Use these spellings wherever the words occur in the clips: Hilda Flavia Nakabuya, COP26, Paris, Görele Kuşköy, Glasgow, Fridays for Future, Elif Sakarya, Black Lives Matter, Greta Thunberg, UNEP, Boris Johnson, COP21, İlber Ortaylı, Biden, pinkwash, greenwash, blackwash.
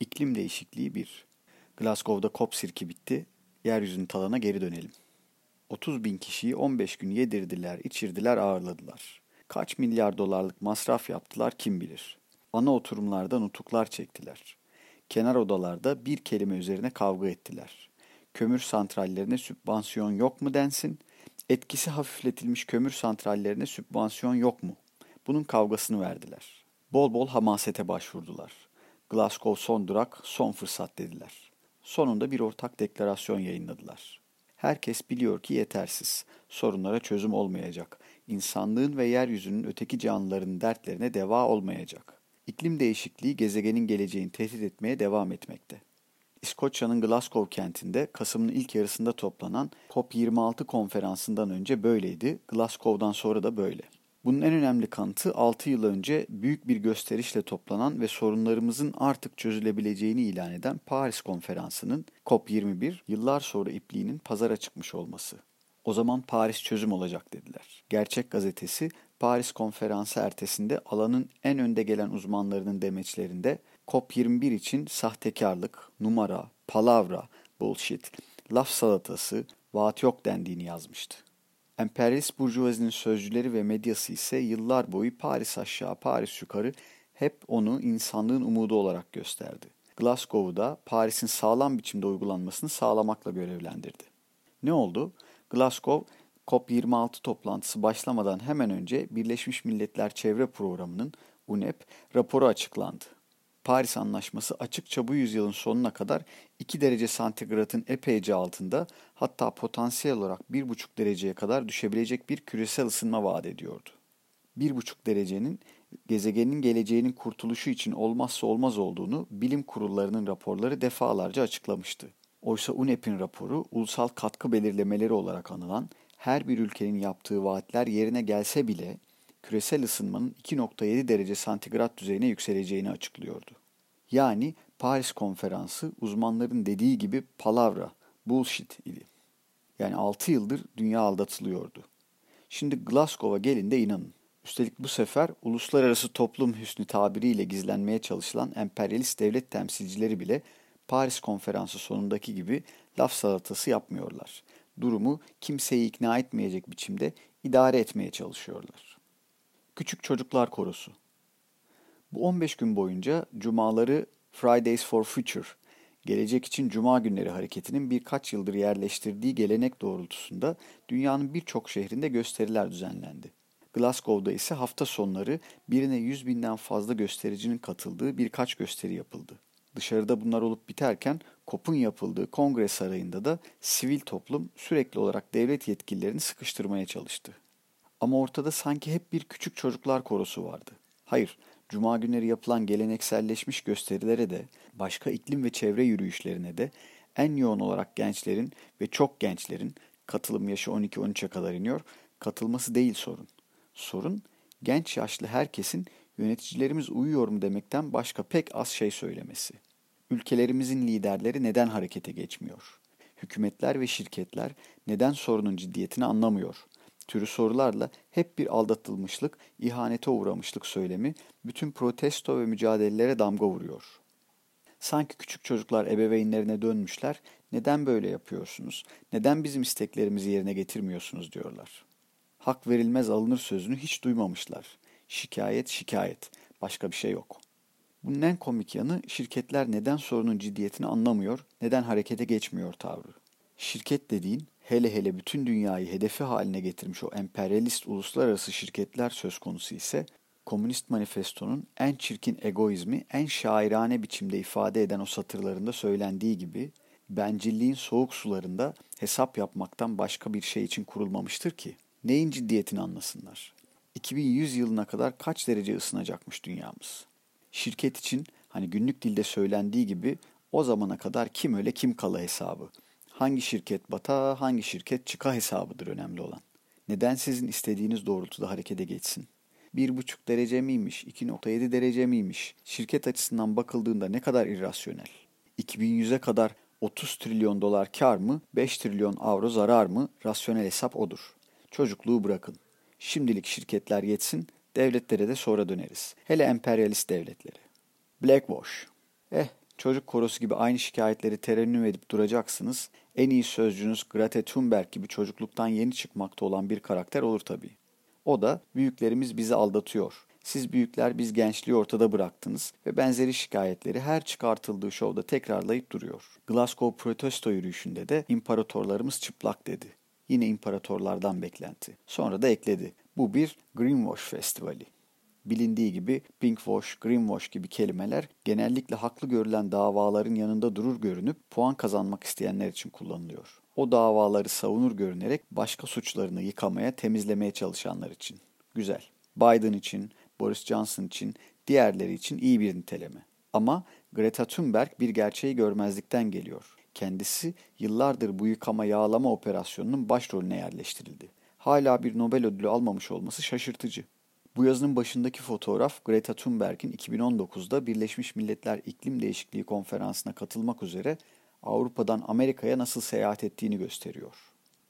İklim değişikliği 1. Glasgow'da COP sirki bitti. Yeryüzünü talana geri dönelim. 30 bin kişiyi 15 gün yedirdiler, içirdiler, ağırladılar. Kaç milyar dolarlık masraf yaptılar kim bilir. Ana oturumlarda nutuklar çektiler. Kenar odalarda bir kelime üzerine kavga ettiler. Kömür santrallerine sübvansiyon yok mu densin? Etkisi hafifletilmiş kömür santrallerine sübvansiyon yok mu? Bunun kavgasını verdiler. Bol bol hamasete başvurdular. Glasgow son durak, son fırsat dediler. Sonunda bir ortak deklarasyon yayınladılar. Herkes biliyor ki yetersiz. Sorunlara çözüm olmayacak. İnsanlığın ve yeryüzünün öteki canlıların dertlerine deva olmayacak. İklim değişikliği gezegenin geleceğini tehdit etmeye devam etmekte. İskoçya'nın Glasgow kentinde Kasım'ın ilk yarısında toplanan COP26 konferansından önce böyleydi, Glasgow'dan sonra da böyle. Bunun en önemli kanıtı 6 yıl önce büyük bir gösterişle toplanan ve sorunlarımızın artık çözülebileceğini ilan eden Paris konferansının COP21 yıllar sonra ipliğinin pazara çıkmış olması. O zaman Paris çözüm olacak dediler. Gerçek gazetesi Paris konferansı ertesinde alanın en önde gelen uzmanlarının demeçlerinde COP21 için sahtekarlık, numara, palavra, bullshit, laf salatası, vaat yok dendiğini yazmıştı. Emperyalist burjuvazinin sözcüleri ve medyası ise yıllar boyu Paris aşağı, Paris yukarı hep onu insanlığın umudu olarak gösterdi. Glasgow'u da Paris'in sağlam biçimde uygulanmasını sağlamakla görevlendirdi. Ne oldu? Glasgow, COP26 toplantısı başlamadan hemen önce Birleşmiş Milletler Çevre Programı'nın UNEP raporu açıklandı. Paris Anlaşması açıkça bu yüzyılın sonuna kadar 2 derece santigratın epeyce altında, hatta potansiyel olarak 1,5 dereceye kadar düşebilecek bir küresel ısınma vaat ediyordu. 1,5 derecenin gezegenin geleceğinin kurtuluşu için olmazsa olmaz olduğunu bilim kurullarının raporları defalarca açıklamıştı. Oysa UNEP'in raporu ulusal katkı belirlemeleri olarak anılan her bir ülkenin yaptığı vaatler yerine gelse bile küresel ısınmanın 2.7 derece santigrat düzeyine yükseleceğini açıklıyordu. Yani Paris konferansı uzmanların dediği gibi palavra, bullshit idi. Yani 6 yıldır dünya aldatılıyordu. Şimdi Glasgow'a gelin de inanın. Üstelik bu sefer uluslararası toplum hüsnü tabiriyle gizlenmeye çalışılan emperyalist devlet temsilcileri bile Paris konferansı sonundaki gibi laf salatası yapmıyorlar. Durumu kimseyi ikna etmeyecek biçimde idare etmeye çalışıyorlar. Küçük Çocuklar Korosu. Bu 15 gün boyunca cumaları Fridays for Future, Gelecek için Cuma Günleri hareketinin birkaç yıldır yerleştirdiği gelenek doğrultusunda dünyanın birçok şehrinde gösteriler düzenlendi. Glasgow'da ise hafta sonları birine 100.000'den fazla göstericinin katıldığı birkaç gösteri yapıldı. Dışarıda bunlar olup biterken COP'un yapıldığı Kongre Sarayı'nda da sivil toplum sürekli olarak devlet yetkililerini sıkıştırmaya çalıştı. Ama ortada sanki hep bir küçük çocuklar korosu vardı. Hayır, cuma günleri yapılan gelenekselleşmiş gösterilere de, başka iklim ve çevre yürüyüşlerine de en yoğun olarak gençlerin ve çok gençlerin, katılım yaşı 12-13'e kadar iniyor, katılması değil sorun. Sorun, genç yaşlı herkesin yöneticilerimiz uyuyor mu demekten başka pek az şey söylemesi. Ülkelerimizin liderleri neden harekete geçmiyor? Hükümetler ve şirketler neden sorunun ciddiyetini anlamıyor? Türü sorularla hep bir aldatılmışlık, ihanete uğramışlık söylemi bütün protesto ve mücadelelere damga vuruyor. Sanki küçük çocuklar ebeveynlerine dönmüşler, neden böyle yapıyorsunuz, neden bizim isteklerimizi yerine getirmiyorsunuz diyorlar. Hak verilmez alınır sözünü hiç duymamışlar. Şikayet, şikayet. Başka bir şey yok. Bunun en komik yanı şirketler neden sorunun ciddiyetini anlamıyor, neden harekete geçmiyor tavrı. Şirket dediğin, hele hele bütün dünyayı hedefi haline getirmiş o emperyalist uluslararası şirketler söz konusu ise, Komünist Manifesto'nun en çirkin egoizmi en şairane biçimde ifade eden o satırlarında söylendiği gibi, bencilliğin soğuk sularında hesap yapmaktan başka bir şey için kurulmamıştır ki, neyin ciddiyetini anlasınlar. 2100 yılına kadar kaç derece ısınacakmış dünyamız? Şirket için hani günlük dilde söylendiği gibi o zamana kadar kim öle kim kala hesabı. Hangi şirket bata, hangi şirket çıka hesabıdır önemli olan. Neden sizin istediğiniz doğrultuda harekete geçsin? 1,5 derece miymiş, 2.7 derece miymiş? Şirket açısından bakıldığında ne kadar irrasyonel. 2100'e kadar 30 trilyon dolar kar mı, 5 trilyon avro zarar mı? Rasyonel hesap odur. Çocukluğu bırakın. Şimdilik şirketler yetsin, devletlere de sonra döneriz. Hele emperyalist devletlere. Blackwash. Çocuk korosu gibi aynı şikayetleri terennüm edip duracaksınız. En iyi sözcünüz Greta Thunberg gibi çocukluktan yeni çıkmakta olan bir karakter olur tabii. O da büyüklerimiz bizi aldatıyor. Siz büyükler biz gençliği ortada bıraktınız ve benzeri şikayetleri her çıkartıldığı şovda tekrarlayıp duruyor. Glasgow protesto yürüyüşünde de imparatorlarımız çıplak dedi. Yine imparatorlardan beklenti. Sonra da ekledi. Bu bir greenwash festivali. Bilindiği gibi pinkwash, greenwash gibi kelimeler genellikle haklı görülen davaların yanında durur görünüp puan kazanmak isteyenler için kullanılıyor. O davaları savunur görünerek başka suçlarını yıkamaya, temizlemeye çalışanlar için. Güzel. Biden için, Boris Johnson için, diğerleri için iyi bir niteleme. Ama Greta Thunberg bir gerçeği görmezlikten geliyor. Kendisi yıllardır bu yıkama yağlama operasyonunun başrolüne yerleştirildi. Hala bir Nobel ödülü almamış olması şaşırtıcı. Bu yazının başındaki fotoğraf Greta Thunberg'in 2019'da Birleşmiş Milletler İklim Değişikliği Konferansı'na katılmak üzere Avrupa'dan Amerika'ya nasıl seyahat ettiğini gösteriyor.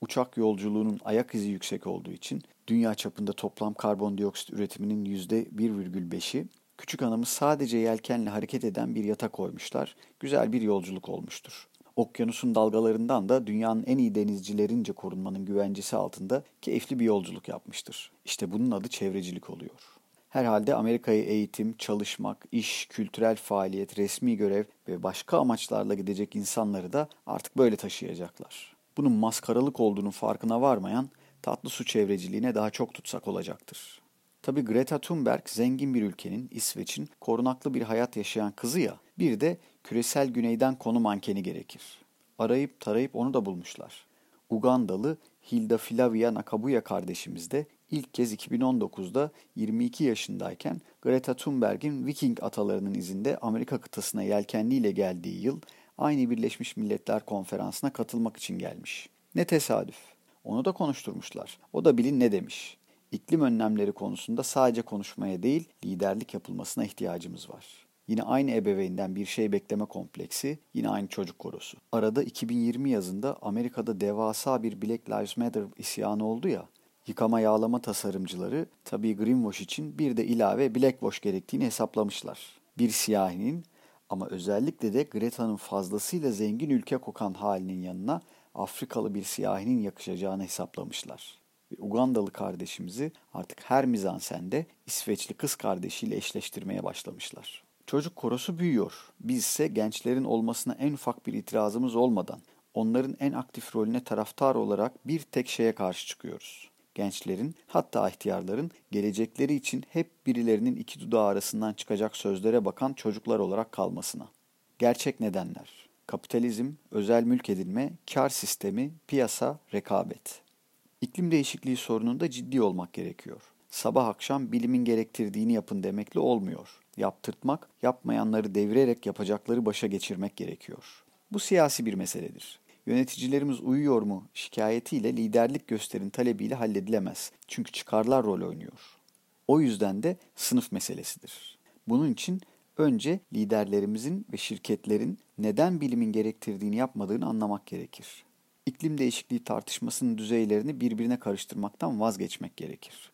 Uçak yolculuğunun ayak izi yüksek olduğu için dünya çapında toplam karbondioksit üretiminin %1,5'i, küçük hanımı sadece yelkenle hareket eden bir yata koymuşlar. Güzel bir yolculuk olmuştur. Okyanusun dalgalarından da dünyanın en iyi denizcilerince korunmanın güvencesi altında keyifli bir yolculuk yapmıştır. İşte bunun adı çevrecilik oluyor. Herhalde Amerika'ya eğitim, çalışmak, iş, kültürel faaliyet, resmi görev ve başka amaçlarla gidecek insanları da artık böyle taşıyacaklar. Bunun maskaralık olduğunun farkına varmayan tatlı su çevreciliğine daha çok tutsak olacaktır. Tabii Greta Thunberg zengin bir ülkenin, İsveç'in korunaklı bir hayat yaşayan kızı ya, bir de küresel güneyden konu mankeni gerekir. Arayıp tarayıp onu da bulmuşlar. Ugandalı Hilda Flavia Nakabuya kardeşimiz de ilk kez 2019'da 22 yaşındayken Greta Thunberg'in Viking atalarının izinde Amerika kıtasına yelkenliyle geldiği yıl aynı Birleşmiş Milletler Konferansı'na katılmak için gelmiş. Ne tesadüf. Onu da konuşturmuşlar. O da bilin ne demiş. İklim önlemleri konusunda sadece konuşmaya değil, liderlik yapılmasına ihtiyacımız var. Yine aynı ebeveynden bir şey bekleme kompleksi, yine aynı çocuk korosu. Arada 2020 yazında Amerika'da devasa bir Black Lives Matter isyanı oldu ya, yıkama yağlama tasarımcıları tabii greenwash için bir de ilave blackwash gerektiğini hesaplamışlar. Bir siyahinin ama özellikle de Greta'nın fazlasıyla zengin ülke kokan halinin yanına Afrikalı bir siyahinin yakışacağını hesaplamışlar. Ugandalı kardeşimizi artık her mizansende İsveçli kız kardeşiyle eşleştirmeye başlamışlar. Çocuk korosu büyüyor. Biz ise gençlerin olmasına en ufak bir itirazımız olmadan, onların en aktif rolüne taraftar olarak bir tek şeye karşı çıkıyoruz. Gençlerin, hatta ihtiyarların gelecekleri için hep birilerinin iki dudağı arasından çıkacak sözlere bakan çocuklar olarak kalmasına. Gerçek nedenler: kapitalizm, özel mülk edinme, kar sistemi, piyasa, rekabet. İklim değişikliği sorununda ciddi olmak gerekiyor. Sabah akşam bilimin gerektirdiğini yapın demekle olmuyor. Yaptırtmak, yapmayanları devirerek yapacakları başa geçirmek gerekiyor. Bu siyasi bir meseledir. Yöneticilerimiz uyuyor mu şikayetiyle liderlik gösterin talebiyle halledilemez. Çünkü çıkarlar rol oynuyor. O yüzden de sınıf meselesidir. Bunun için önce liderlerimizin ve şirketlerin neden bilimin gerektirdiğini yapmadığını anlamak gerekir. İklim değişikliği tartışmasının düzeylerini birbirine karıştırmaktan vazgeçmek gerekir.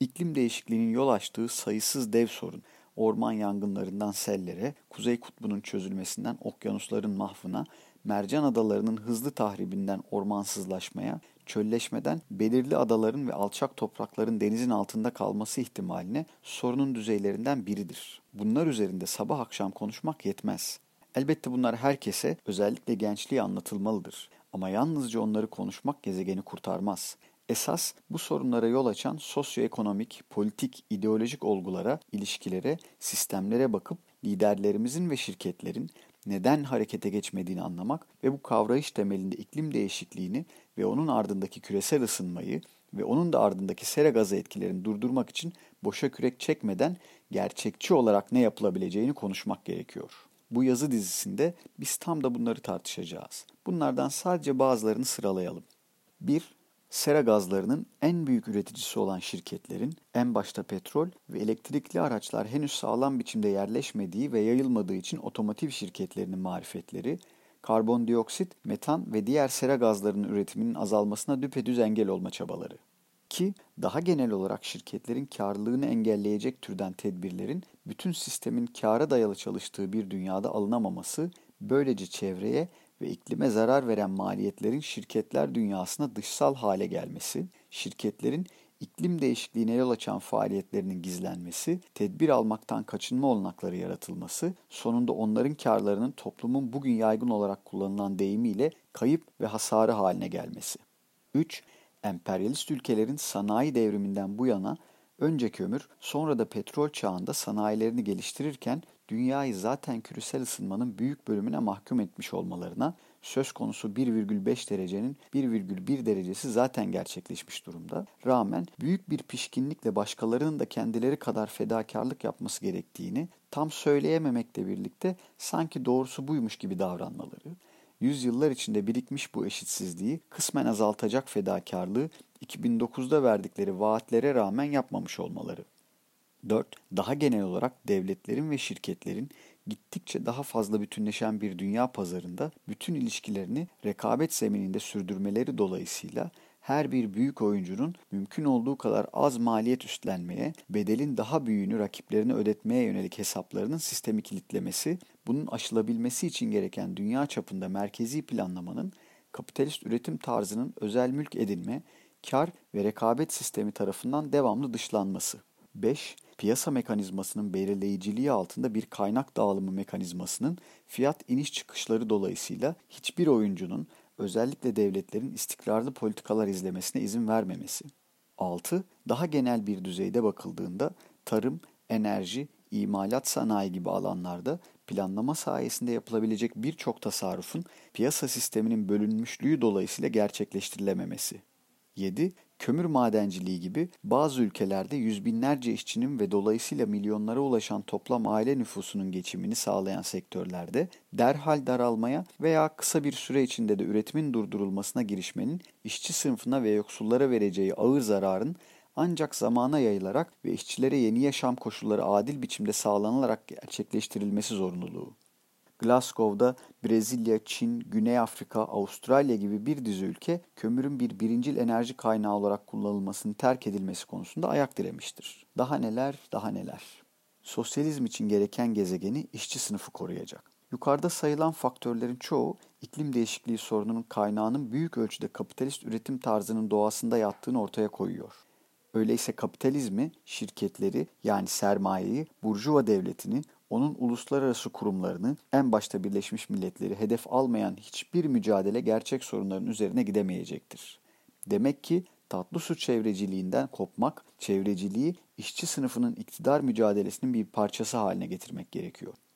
İklim değişikliğinin yol açtığı sayısız dev sorun, orman yangınlarından sellere, Kuzey Kutbu'nun çözülmesinden okyanusların mahvına, mercan adalarının hızlı tahribinden ormansızlaşmaya, çölleşmeden belirli adaların ve alçak toprakların denizin altında kalması ihtimaline sorunun düzeylerinden biridir. Bunlar üzerinde sabah akşam konuşmak yetmez. Elbette bunlar herkese, özellikle gençliğe anlatılmalıdır. Ama yalnızca onları konuşmak gezegeni kurtarmaz. Esas bu sorunlara yol açan sosyoekonomik, politik, ideolojik olgulara, ilişkilere, sistemlere bakıp liderlerimizin ve şirketlerin neden harekete geçmediğini anlamak ve bu kavrayış temelinde iklim değişikliğini ve onun ardındaki küresel ısınmayı ve onun da ardındaki sera gazı etkilerini durdurmak için boşa kürek çekmeden gerçekçi olarak ne yapılabileceğini konuşmak gerekiyor. Bu yazı dizisinde biz tam da bunları tartışacağız. Bunlardan sadece bazılarını sıralayalım. 1. Sera gazlarının en büyük üreticisi olan şirketlerin, en başta petrol ve elektrikli araçlar henüz sağlam biçimde yerleşmediği ve yayılmadığı için otomotiv şirketlerinin marifetleri, karbondioksit, metan ve diğer sera gazlarının üretiminin azalmasına düpedüz engel olma çabaları. ki daha genel olarak şirketlerin karlılığını engelleyecek türden tedbirlerin bütün sistemin kâra dayalı çalıştığı bir dünyada alınamaması, böylece çevreye ve iklime zarar veren maliyetlerin şirketler dünyasına dışsal hale gelmesi, şirketlerin iklim değişikliğine yol açan faaliyetlerinin gizlenmesi, tedbir almaktan kaçınma olanakları yaratılması, sonunda onların karlarının toplumun bugün yaygın olarak kullanılan deyimiyle kayıp ve hasarı haline gelmesi. 3. Emperyalist ülkelerin sanayi devriminden bu yana önce kömür, sonra da petrol çağında sanayilerini geliştirirken dünyayı zaten küresel ısınmanın büyük bölümüne mahkum etmiş olmalarına, söz konusu 1,5 derecenin 1,1 derecesi zaten gerçekleşmiş durumda, rağmen büyük bir pişkinlikle başkalarının da kendileri kadar fedakarlık yapması gerektiğini tam söyleyememekle birlikte sanki doğrusu buymuş gibi davranmaları, yüzyıllar içinde birikmiş bu eşitsizliği kısmen azaltacak fedakarlığı 2009'da verdikleri vaatlere rağmen yapmamış olmaları. 4. Daha genel olarak devletlerin ve şirketlerin gittikçe daha fazla bütünleşen bir dünya pazarında bütün ilişkilerini rekabet zemininde sürdürmeleri dolayısıyla her bir büyük oyuncunun mümkün olduğu kadar az maliyet üstlenmeye, bedelin daha büyüğünü rakiplerine ödetmeye yönelik hesaplarının sistemi kilitlemesi, bunun aşılabilmesi için gereken dünya çapında merkezi planlamanın, kapitalist üretim tarzının özel mülk edinme, kar ve rekabet sistemi tarafından devamlı dışlanması. 5. Piyasa mekanizmasının belirleyiciliği altında bir kaynak dağılımı mekanizmasının fiyat iniş çıkışları dolayısıyla hiçbir oyuncunun, özellikle devletlerin istikrarlı politikalar izlemesine izin vermemesi. 6. Daha genel bir düzeyde bakıldığında tarım, enerji, imalat sanayi gibi alanlarda planlama sayesinde yapılabilecek birçok tasarrufun piyasa sisteminin bölünmüşlüğü dolayısıyla gerçekleştirilememesi. 7. Kömür madenciliği gibi bazı ülkelerde yüz binlerce işçinin ve dolayısıyla milyonlara ulaşan toplam aile nüfusunun geçimini sağlayan sektörlerde derhal daralmaya veya kısa bir süre içinde de üretimin durdurulmasına girişmenin işçi sınıfına ve yoksullara vereceği ağır zararın ancak zamana yayılarak ve işçilere yeni yaşam koşulları adil biçimde sağlanılarak gerçekleştirilmesi zorunluluğu. Glasgow'da Brezilya, Çin, Güney Afrika, Avustralya gibi bir dizi ülke kömürün bir birincil enerji kaynağı olarak kullanılmasının terk edilmesi konusunda ayak diremiştir. Daha neler, daha neler. Sosyalizm için gereken gezegeni işçi sınıfı koruyacak. Yukarıda sayılan faktörlerin çoğu iklim değişikliği sorununun kaynağının büyük ölçüde kapitalist üretim tarzının doğasında yattığını ortaya koyuyor. Öyleyse kapitalizmi, şirketleri yani sermayeyi, burjuva devletini, onun uluslararası kurumlarını, en başta Birleşmiş Milletleri hedef almayan hiçbir mücadele gerçek sorunların üzerine gidemeyecektir. Demek ki tatlı su çevreciliğinden kopmak, çevreciliği işçi sınıfının iktidar mücadelesinin bir parçası haline getirmek gerekiyor.